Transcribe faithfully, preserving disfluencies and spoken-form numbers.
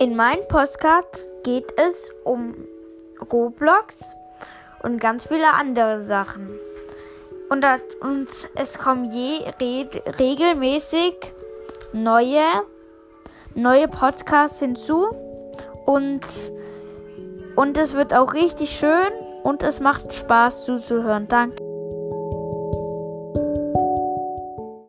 In meinem Podcast geht es um Roblox und ganz viele andere Sachen. Und, das, und es kommen je, red, regelmäßig neue, neue Podcasts hinzu. Und, und es wird auch richtig schön und es macht Spaß zuzuhören. Danke.